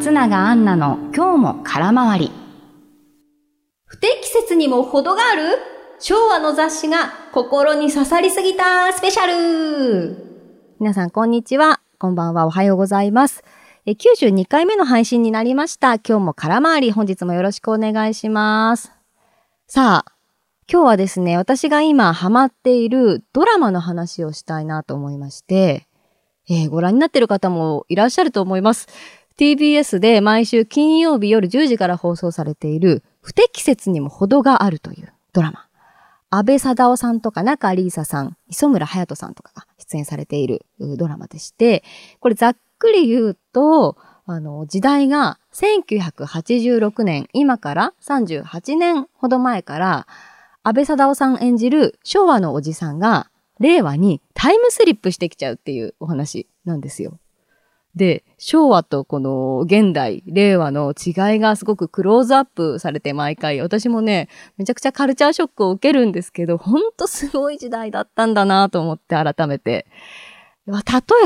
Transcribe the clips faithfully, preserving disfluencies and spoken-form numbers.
松永アンナの今日も空回り。不適切にも程がある昭和の雑誌が心に刺さりすぎたスペシャル。皆さんこんにちは、こんばんは、おはようございます。えきゅうじゅうにかいめの配信になりました。今日も空回り、本日もよろしくお願いします。さあ今日はですね、私が今ハマっているドラマの話をしたいなと思いまして、えー、ご覧になっている方もいらっしゃると思います。ティービーエス で毎週金曜日夜じゅうじから放送されている不適切にも程があるというドラマ。安倍貞夫さんとか仲里依紗さん、磯村勇斗さんとかが出演されているドラマでして、これざっくり言うと、あの時代がせんきゅうひゃくはちじゅうろくねん、今からさんじゅうはちねんほど前から、安倍貞夫さん演じる昭和のおじさんが令和にタイムスリップしてきちゃうっていうお話なんですよ。で、昭和とこの現代、令和の違いがすごくクローズアップされて、毎回私もね、めちゃくちゃカルチャーショックを受けるんですけど、ほんとすごい時代だったんだなと思って改めて。例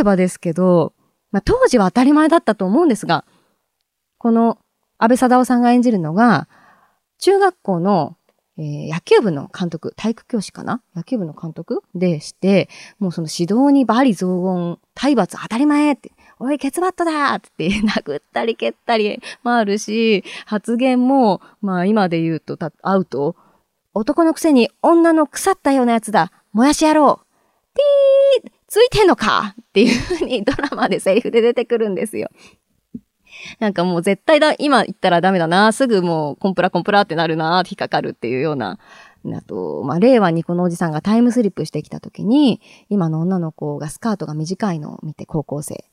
えばですけど、まあ、当時は当たり前だったと思うんですが、この安倍貞夫さんが演じるのが中学校のえー、野球部の監督、体育教師かな?野球部の監督でして、もうその指導に罵詈雑言、体罰当たり前って、おい、ケツバットだって殴ったり蹴ったりもあるし、発言も、まあ今で言うと、アウト。男のくせに女の腐ったようなやつだ。燃やし野郎。ピーついてんのかっていう風にドラマでセリフで出てくるんですよ。なんかもう絶対だ、今言ったらダメだな、すぐもうコンプラコンプラってなるな、引っかかるっていうような、あと、まあ、令和にこのおじさんがタイムスリップしてきた時に、今の女の子がスカートが短いのを見て高校生、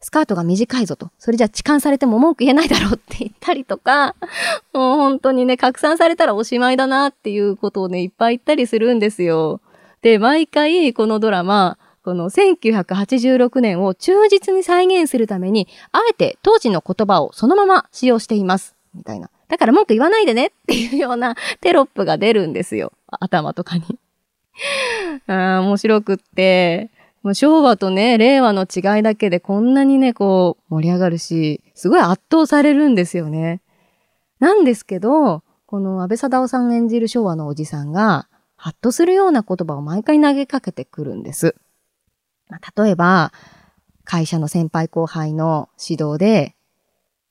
スカートが短いぞと、それじゃ痴漢されても文句言えないだろうって言ったりとか、もう本当にね、拡散されたらおしまいだなっていうことをね、いっぱい言ったりするんですよ。で、毎回このドラマ、このせんきゅうひゃくはちじゅうろくねんを忠実に再現するために、あえて当時の言葉をそのまま使用しています。みたいな。だから文句言わないでねっていうようなテロップが出るんですよ。頭とかに。ああ、面白くって。もう昭和とね、令和の違いだけでこんなにね、こう盛り上がるし、すごい圧倒されるんですよね。なんですけど、この安倍貞夫さん演じる昭和のおじさんが、ハッとするような言葉を毎回投げかけてくるんです。例えば、会社の先輩後輩の指導で、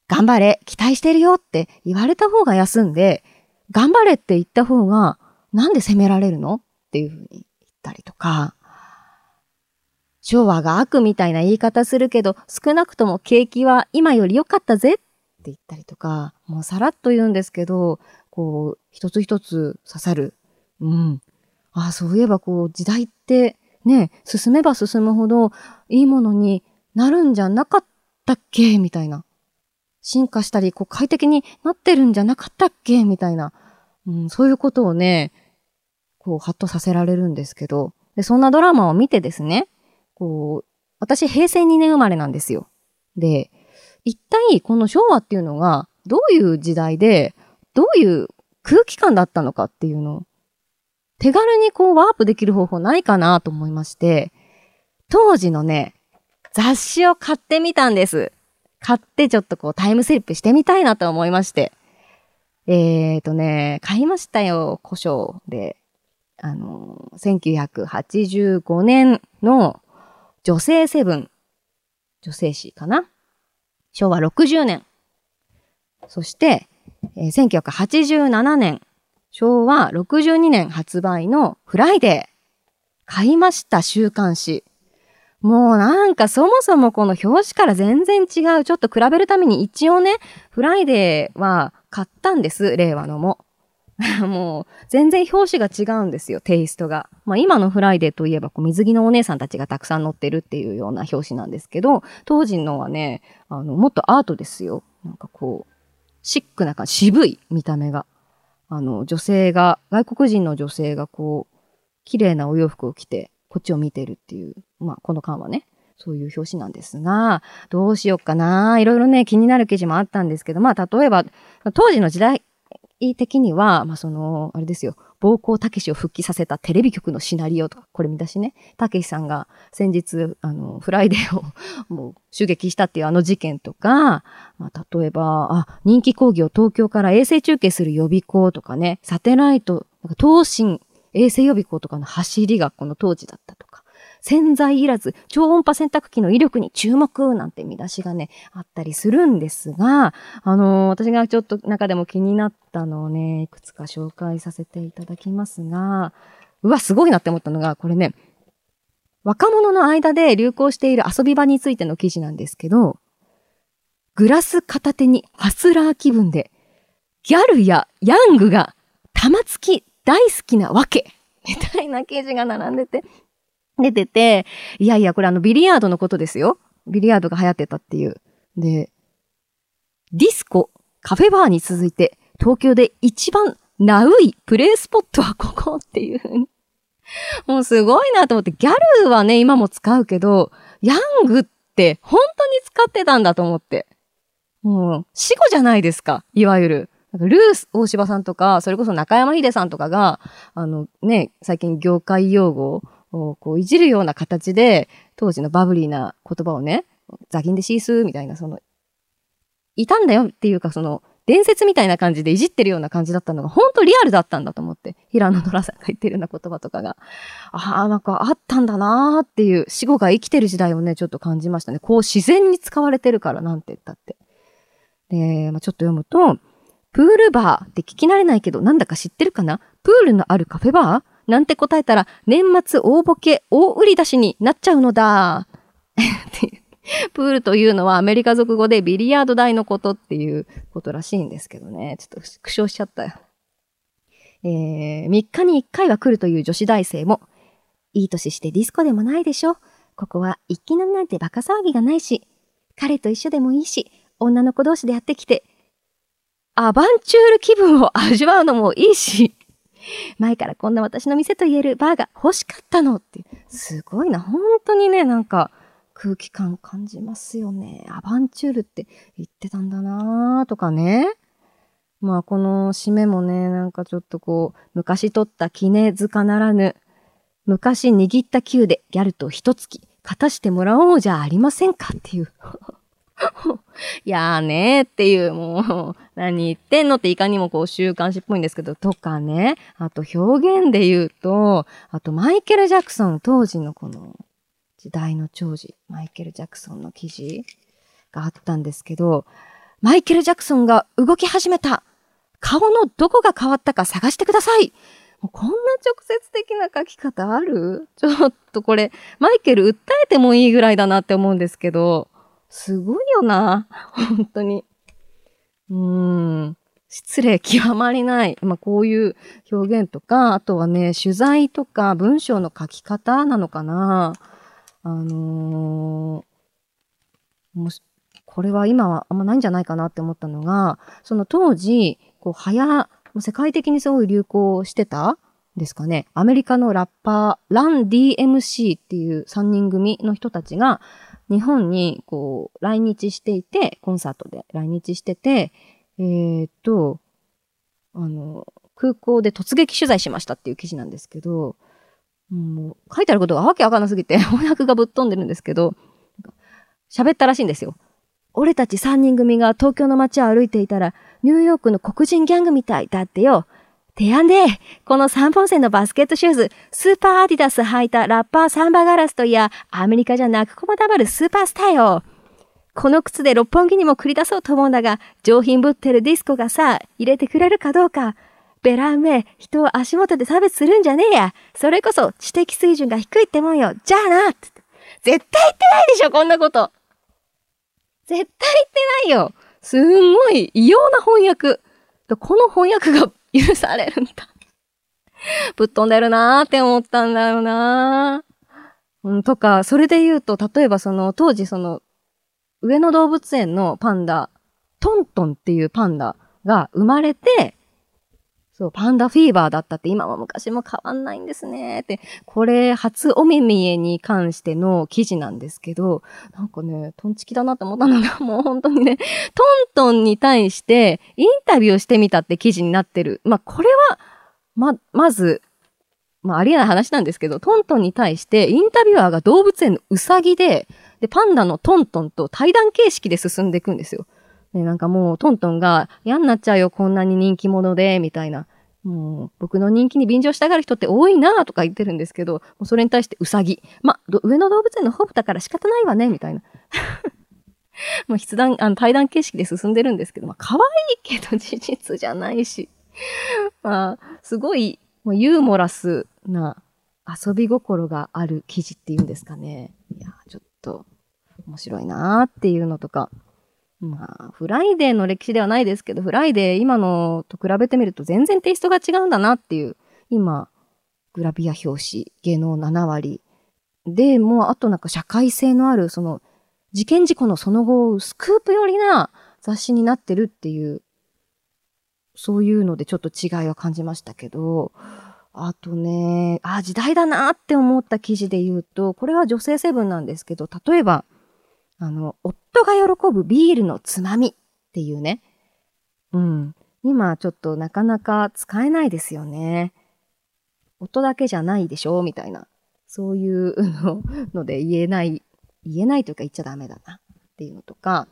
頑張れ、期待してるよって言われた方が休んで、頑張れって言った方が、なんで責められるのっていうふうに言ったりとか、昭和が悪みたいな言い方するけど、少なくとも景気は今より良かったぜって言ったりとか、もうさらっと言うんですけど、こう、一つ一つ刺さる。うん。ああ、そういえばこう、時代って、ね、進めば進むほどいいものになるんじゃなかったっけみたいな。進化したり、こう快適になってるんじゃなかったっけみたいな、うん。そういうことをね、こう、ハッとさせられるんですけど。で、そんなドラマを見てですね、こう、私、へいせいにねん生まれなんですよ。で、一体、この昭和っていうのが、どういう時代で、どういう空気感だったのかっていうのを、手軽にこうワープできる方法ないかなと思いまして、当時のね、雑誌を買ってみたんです。買ってちょっとこうタイムスリップしてみたいなと思いまして。えーとね、買いましたよ、古書で。あの、せんきゅうひゃくはちじゅうごねんの女性セブン。女性誌かな。しょうわろくじゅうねん。そして、えー、せんきゅうひゃくはちじゅうななねん。しょうわろくじゅうにねん発売のフライデー。買いました、週刊誌。もうなんかそもそもこの表紙から全然違う。ちょっと比べるために一応ね、フライデーは買ったんです、令和のも。もう全然表紙が違うんですよ、テイストが。まあ今のフライデーといえばこう水着のお姉さんたちがたくさん載ってるっていうような表紙なんですけど、当時のはね、あの、もっとアートですよ。なんかこう、シックな感じ、渋い見た目が。あの、女性が、外国人の女性がこう、綺麗なお洋服を着て、こっちを見てるっていう、まあ、この間はね、そういう表紙なんですが、どうしよっかな。いろいろね、気になる記事もあったんですけど、まあ、例えば、当時の時代的には、まあ、その、あれですよ、暴行たけしを復帰させたテレビ局のシナリオとか、これ見出しね、たけしさんが先日、あの、フライデーをもう襲撃したっていうあの事件とか、まあ、例えば、あ、人気講義を東京から衛星中継する予備校とかね、サテライト、なんか東進衛星予備校とかの走りがこの当時だったとか、洗剤いらず超音波洗濯機の威力に注目なんて見出しがね、あったりするんですが、あのー、私がちょっと中でも気になったのをね、いくつか紹介させていただきますが、うわ、すごいなって思ったのが、これね、若者の間で流行している遊び場についての記事なんですけど、グラス片手にハスラー気分で、ギャルやヤングが玉突き大好きなわけみたいな記事が並んでて、出てて、いやいや、これあのビリヤードのことですよ。ビリヤードが流行ってたっていう。で、ディスコ、カフェバーに続いて、東京で一番ナウいプレイスポットはここっていう風に。もうすごいなと思って、ギャルはね、今も使うけど、ヤングって本当に使ってたんだと思って。もう、死語じゃないですか、いわゆる。ルース大柴さんとか、それこそ中山秀さんとかが、あのね、最近業界用語ををこういじるような形で、当時のバブリーな言葉をね、ザギンでシースーみたいな、その、いたんだよっていうか、その、伝説みたいな感じでいじってるような感じだったのが、本当リアルだったんだと思って、平野ノラさんが言ってるような言葉とかが、ああ、なんかあったんだなーっていう、死語が生きてる時代をね、ちょっと感じましたね。こう自然に使われてるから、なんて言ったって。で、まあ、ちょっと読むと、プールバーって聞き慣れないけど、なんだか知ってるかな？プールのあるカフェバー？なんて答えたら、年末大ボケ、大売り出しになっちゃうのだプールというのはアメリカ俗語でビリヤード台のことっていうことらしいんですけどね。ちょっと苦笑しちゃったよ。えー、みっかにいっかいは来るという女子大生も、いい年してディスコでもないでしょ。ここは一気飲みなんてバカ騒ぎがないし、彼と一緒でもいいし、女の子同士でやってきて、アバンチュール気分を味わうのもいいし、前からこんな私の店と言えるバーが欲しかったのって。すごいな。本当にね、なんか空気感感じますよね。アバンチュールって言ってたんだなーとかね。まあこの締めもね、なんかちょっとこう、昔取った絹塚ならぬ、昔握った球でギャルと一月勝たしてもらおうじゃありませんかっていう。いやーねーっていう、もう、何言ってんのっていかにもこう週刊誌っぽいんですけど、とかね。あと表現で言うと、あとマイケル・ジャクソン、当時のこの時代の寵児、マイケル・ジャクソンの記事があったんですけど、マイケル・ジャクソンが動き始めた。顔のどこが変わったか探してください。もうこんな直接的な書き方ある？ちょっとこれ、マイケル訴えてもいいぐらいだなって思うんですけど、すごいよな。本当に。うーん。失礼極まりない。まあ、こういう表現とか、あとはね、取材とか文章の書き方なのかな。あのー、もし、これは今はあんまないんじゃないかなって思ったのが、その当時、こう、はや、世界的にすごい流行してたですかね。アメリカのラッパー、ラン ディーエムシー っていうさんにん組の人たちが、日本にこう来日していて、コンサートで来日してて、えー、っと、あの、空港で突撃取材しましたっていう記事なんですけど、もう書いてあることがわけわかんなすぎて、翻訳がぶっ飛んでるんですけど、喋ったらしいんですよ。俺たちさんにん組が東京の街を歩いていたら、ニューヨークの黒人ギャングみたいだってよ。提案で、このさんぼん線のバスケットシューズ、スーパーアディダス履いたラッパーサンバガラスといや、アメリカじゃなくこまだまるスーパースターよ。この靴で六本木にも繰り出そうと思うんだが、上品ぶってるディスコがさ、入れてくれるかどうか。ベランめ、人を足元で差別するんじゃねえや。それこそ知的水準が低いってもんよ。じゃあなって。絶対言ってないでしょ、こんなこと。絶対言ってないよ。すんごい異様な翻訳。この翻訳が、許されるんだ。ぶっ飛んでるなーって思ったんだよなー。うん、とか、それで言うと、例えばその、当時その、上野動物園のパンダ、トントンっていうパンダが生まれて、そう、パンダフィーバーだったって今も昔も変わんないんですねって、これ初お目見えに関しての記事なんですけど、なんかね、トンチキだなと思ったのがもう本当にね、トントンに対してインタビューしてみたって記事になってる。まあこれは、ま、まず、まあありえない話なんですけど、トントンに対してインタビュアーが動物園のウサギで、で、パンダのトントンと対談形式で進んでいくんですよ。ね、なんかもうトントンが嫌になっちゃうよ、こんなに人気者で、みたいな。もう僕の人気に便乗したがる人って多いなとか言ってるんですけど、もうそれに対してウサギ。ま、上野動物園のホープだから仕方ないわね、みたいな。もう筆談、あの、対談形式で進んでるんですけど、まあ、可愛いけど事実じゃないし。まあ、すごい、もうユーモラスな遊び心がある記事っていうんですかね。いや、ちょっと面白いなーっていうのとか。まあ、フライデーの歴史ではないですけど、フライデー今のと比べてみると全然テイストが違うんだなっていう。今、グラビア表紙、芸能ななわり。で、もうあとなんか社会性のある、その、事件事故のその後、スクープ寄りな雑誌になってるっていう、そういうのでちょっと違いは感じましたけど、あとね、あ、時代だなって思った記事で言うと、これは女性セブンなんですけど、例えば、あの、夫が喜ぶビールのつまみっていうね。うん。今ちょっとなかなか使えないですよね。夫だけじゃないでしょみたいな。そういうの、ので言えない、言えないというか言っちゃダメだなっていうのとか。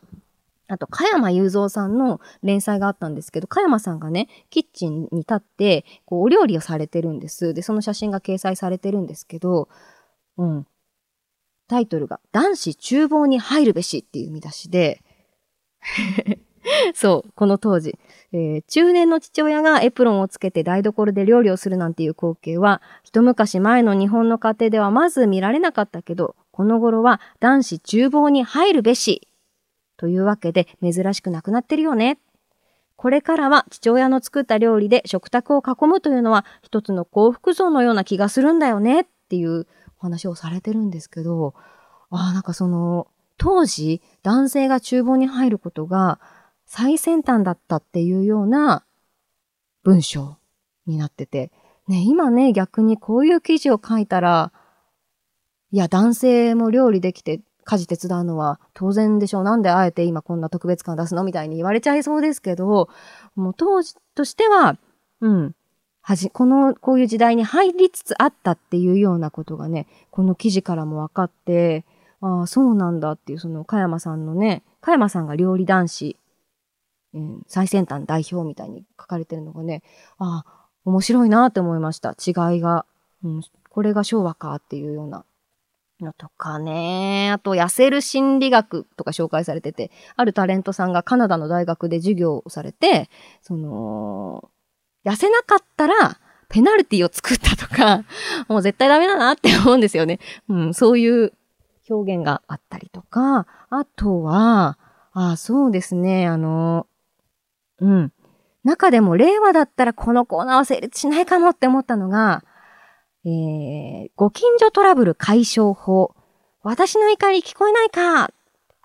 あと、加山雄三さんの連載があったんですけど、加山さんがね、キッチンに立って、こう、お料理をされてるんです。で、その写真が掲載されてるんですけど、うん。タイトルが、男子厨房に入るべしっていう見出しで、そう、この当時、えー、中年の父親がエプロンをつけて台所で料理をするなんていう光景は、一昔前の日本の家庭ではまず見られなかったけど、この頃は男子厨房に入るべしというわけで珍しくなくなってるよね。これからは父親の作った料理で食卓を囲むというのは一つの幸福像のような気がするんだよねっていうお話をされてるんですけど、ああ、なんかその、当時、男性が厨房に入ることが最先端だったっていうような文章になってて、ね、今ね、逆にこういう記事を書いたら、いや、男性も料理できて家事手伝うのは当然でしょう。なんであえて今こんな特別感出すのみたいに言われちゃいそうですけど、もう当時としては、うん。はじ、この、こういう時代に入りつつあったっていうようなことがね、この記事からも分かって、ああ、そうなんだっていう、その、加山さんのね、加山さんが料理男子、うん、最先端代表みたいに書かれてるのがね、ああ、面白いなって思いました。違いが、うん。これが昭和かっていうようなのとかね、あと、痩せる心理学とか紹介されてて、あるタレントさんがカナダの大学で授業をされて、その、痩せなかったら、ペナルティを作ったとか、もう絶対ダメだなって思うんですよね。うん、そういう表現があったりとか、あとは、あ、そうですね、あの、うん。中でも令和だったらこのコーナーは成立しないかもって思ったのが、えー、ご近所トラブル解消法。私の怒り聞こえないか。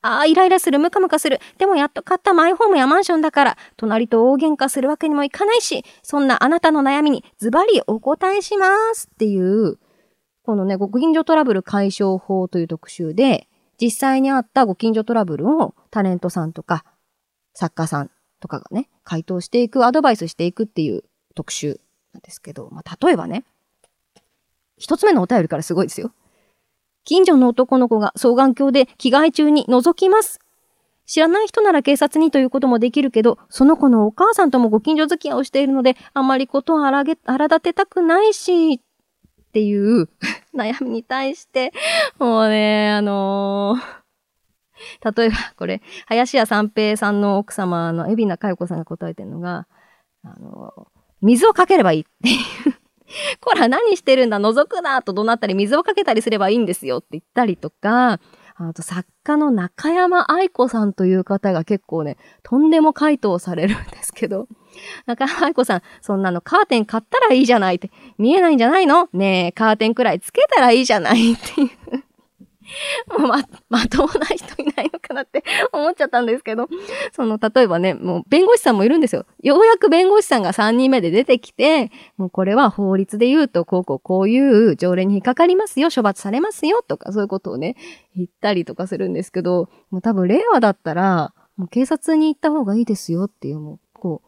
ああ、イライラする、ムカムカする。でもやっと買ったマイホームやマンションだから、隣と大喧嘩するわけにもいかないし、そんなあなたの悩みにズバリお答えしますっていう、このね、ご近所トラブル解消法という特集で、実際にあったご近所トラブルをタレントさんとか、作家さんとかがね、回答していく、アドバイスしていくっていう特集なんですけど、まあ、例えばね、一つ目のお便りからすごいですよ。近所の男の子が双眼鏡で着替え中に覗きます。知らない人なら警察にということもできるけど、その子のお母さんともご近所付き合いをしているので、あまりことを荒げ、荒立てたくないし、っていう悩みに対して、もうね、あのー、例えばこれ、林家三平さんの奥様の海老名香代子さんが答えてるのが、あのー、水をかければいいっていう。こら何してるんだ覗くなと怒鳴ったり水をかけたりすればいいんですよって言ったりとか、あと作家の中山愛子さんという方が結構ね、とんでも回答されるんですけど、中山愛子さん、そんなのカーテン買ったらいいじゃないって、見えないんじゃないのねえ、カーテンくらいつけたらいいじゃないっていうもう ま, まともな人いないのかなって思っちゃったんですけど、その例えばね、もう弁護士さんもいるんですよ。ようやく弁護士さんがさんにんめで出てきて、もうこれは法律で言うとこうこうこういう条例に引っかかりますよ、処罰されますよとか、そういうことをね言ったりとかするんですけど、もう多分令和だったらもう警察に行った方がいいですよっていう、もうこ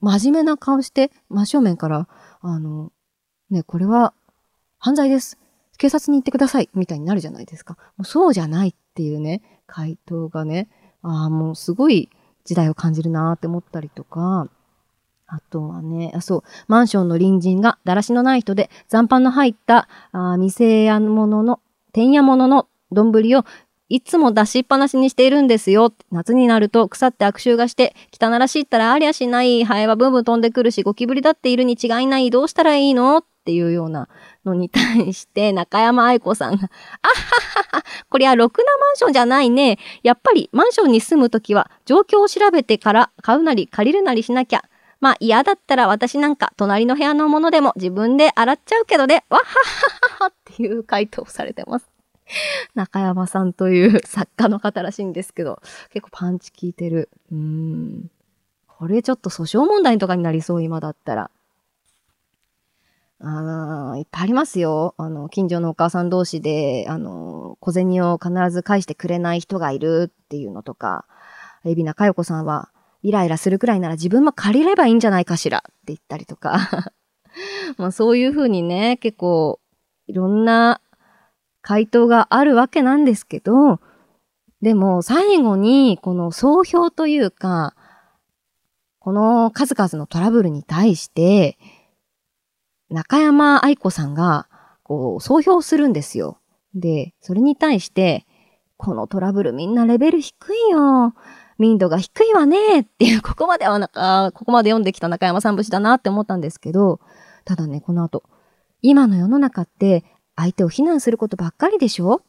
う真面目な顔して真正面からあのね、これは犯罪です。警察に行ってくださいみたいになるじゃないですか。もうそうじゃないっていうね、回答がね、ああ、もうすごい時代を感じるなーって思ったりとか、あとはね、あ、そう、マンションの隣人がだらしのない人で残飯の入った、あ、店や物の、店や物の丼をいつも出しっぱなしにしているんですよ。夏になると腐って悪臭がして、汚らしいったらありゃしない。ハエはブンブン飛んでくるし、ゴキブリだっているに違いない。どうしたらいいのっていうようなのに対して、中山愛子さんが、あははは、こりゃろくなマンションじゃないね。やっぱりマンションに住むときは、状況を調べてから買うなり借りるなりしなきゃ。まあ嫌だったら私なんか隣の部屋のものでも自分で洗っちゃうけどね。わはははっていう回答をされてます。中山さんという作家の方らしいんですけど、結構パンチ効いてる。うーん。これちょっと訴訟問題とかになりそう、今だったら。あー、いっぱいありますよ。あの、近所のお母さん同士で、あの、小銭を必ず返してくれない人がいるっていうのとか、海老名佳代子さんは、イライラするくらいなら自分も借りればいいんじゃないかしらって言ったりとか。まあそういうふうにね、結構、いろんな、回答があるわけなんですけど、でも最後にこの総評というか、この数々のトラブルに対して、中山愛子さんがこう総評するんですよ。で、それに対して、このトラブルみんなレベル低いよ。民度が低いわねっていう、ここまではなんか、ここまで読んできた中山さん節だなって思ったんですけど、ただね、この後、今の世の中って、相手を非難することばっかりでしょ？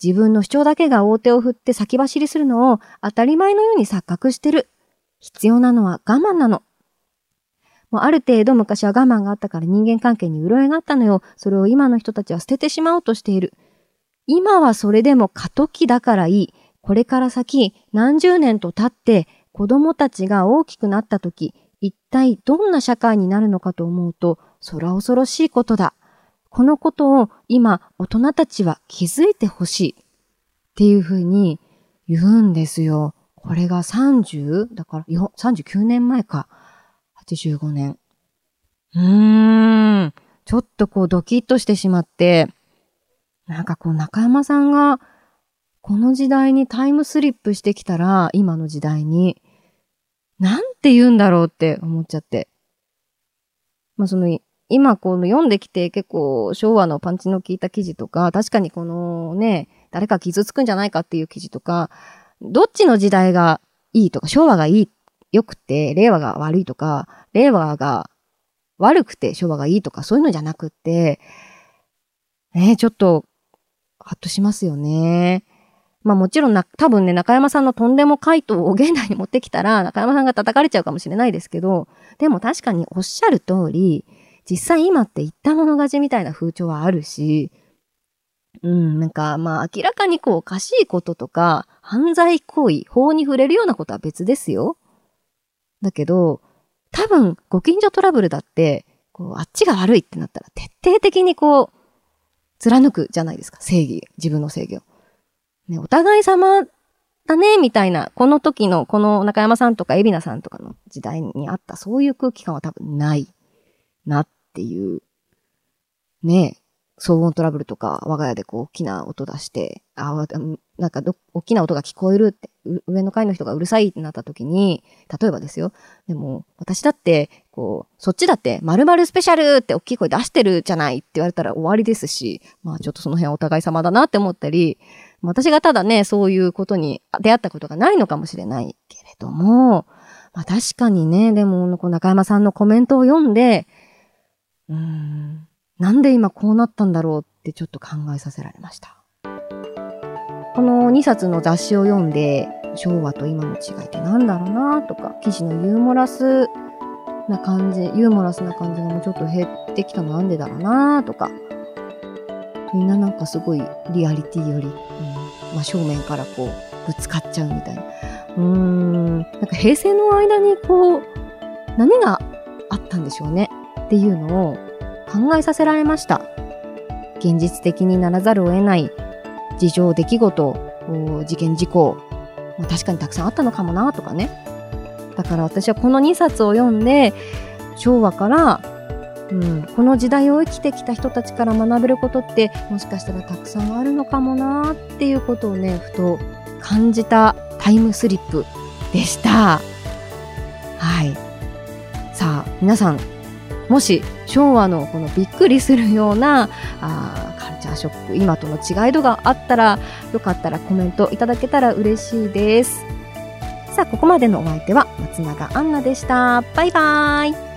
自分の主張だけが大手を振って先走りするのを当たり前のように錯覚してる。必要なのは我慢なの。もうある程度昔は我慢があったから人間関係に潤いがあったのよ。それを今の人たちは捨ててしまおうとしている。今はそれでも過渡期だからいい。これから先何十年と経って子供たちが大きくなった時、一体どんな社会になるのかと思うと、そら恐ろしいことだ。このことを今大人たちは気づいてほしいっていうふうに言うんですよ。これがさんじゅう、だからさんじゅうきゅうねんまえか。はちじゅうごねん。うーん。ちょっとこうドキッとしてしまって、なんかこう中山さんがこの時代にタイムスリップしてきたら、今の時代に、なんて言うんだろうって思っちゃって。まあその、今この読んできて結構昭和のパンチの効いた記事とか、確かにこのね、誰か傷つくんじゃないかっていう記事とか、どっちの時代がいいとか、昭和がいい、良くて、令和が悪いとか、令和が悪くて昭和がいいとか、そういうのじゃなくって、ね、ちょっと、ハッとしますよね。まあもちろんな、多分ね、中山さんのとんでも回答を現代に持ってきたら、中山さんが叩かれちゃうかもしれないですけど、でも確かにおっしゃる通り、実際今って言ったもの勝ちみたいな風潮はあるし、うん、なんかまあ明らかにこうおかしいこととか、犯罪行為、法に触れるようなことは別ですよ。だけど、多分ご近所トラブルだって、こうあっちが悪いってなったら徹底的にこう、貫くじゃないですか、正義、自分の正義を。ね、お互い様だね、みたいな、この時の、この中山さんとか海老名さんとかの時代にあったそういう空気感は多分ない。なっていう、ねえ、騒音トラブルとか、我が家でこう大きな音出して、あ、なんかど大きな音が聞こえるって、上の階の人がうるさいってなった時に、例えばですよ、でも私だって、こう、そっちだって、〇〇スペシャルって大きい声出してるじゃないって言われたら終わりですし、まあちょっとその辺はお互い様だなって思ったり、私がただね、そういうことに出会ったことがないのかもしれないけれども、まあ確かにね、でも中山さんのコメントを読んで、うーん、なんで今こうなったんだろうってちょっと考えさせられました。このにさつの雑誌を読んで、昭和と今の違いってなんだろうなとか、記事のユーモラスな感じ、ユーモラスな感じがもうちょっと減ってきたのなんでだろうなとか、みんななんかすごいリアリティより、うんまあ、正面からこうぶつかっちゃうみたいな。うーんなんか平成の間にこう何があったんでしょうねっていうのを考えさせられました。現実的にならざるを得ない事情、出来事、事件、事故、まあ、確かにたくさんあったのかもなとかね。だから私はこのにさつを読んで昭和から、うん、この時代を生きてきた人たちから学べることってもしかしたらたくさんあるのかもなっていうことをねふと感じたタイムスリップでした。はい。さあ皆さんもし昭和のこのびっくりするようなあカルチャーショック、今との違い度があったらよかったらコメントいただけたら嬉しいです。さあここまでのお相手は松永杏奈でした。バイバイ。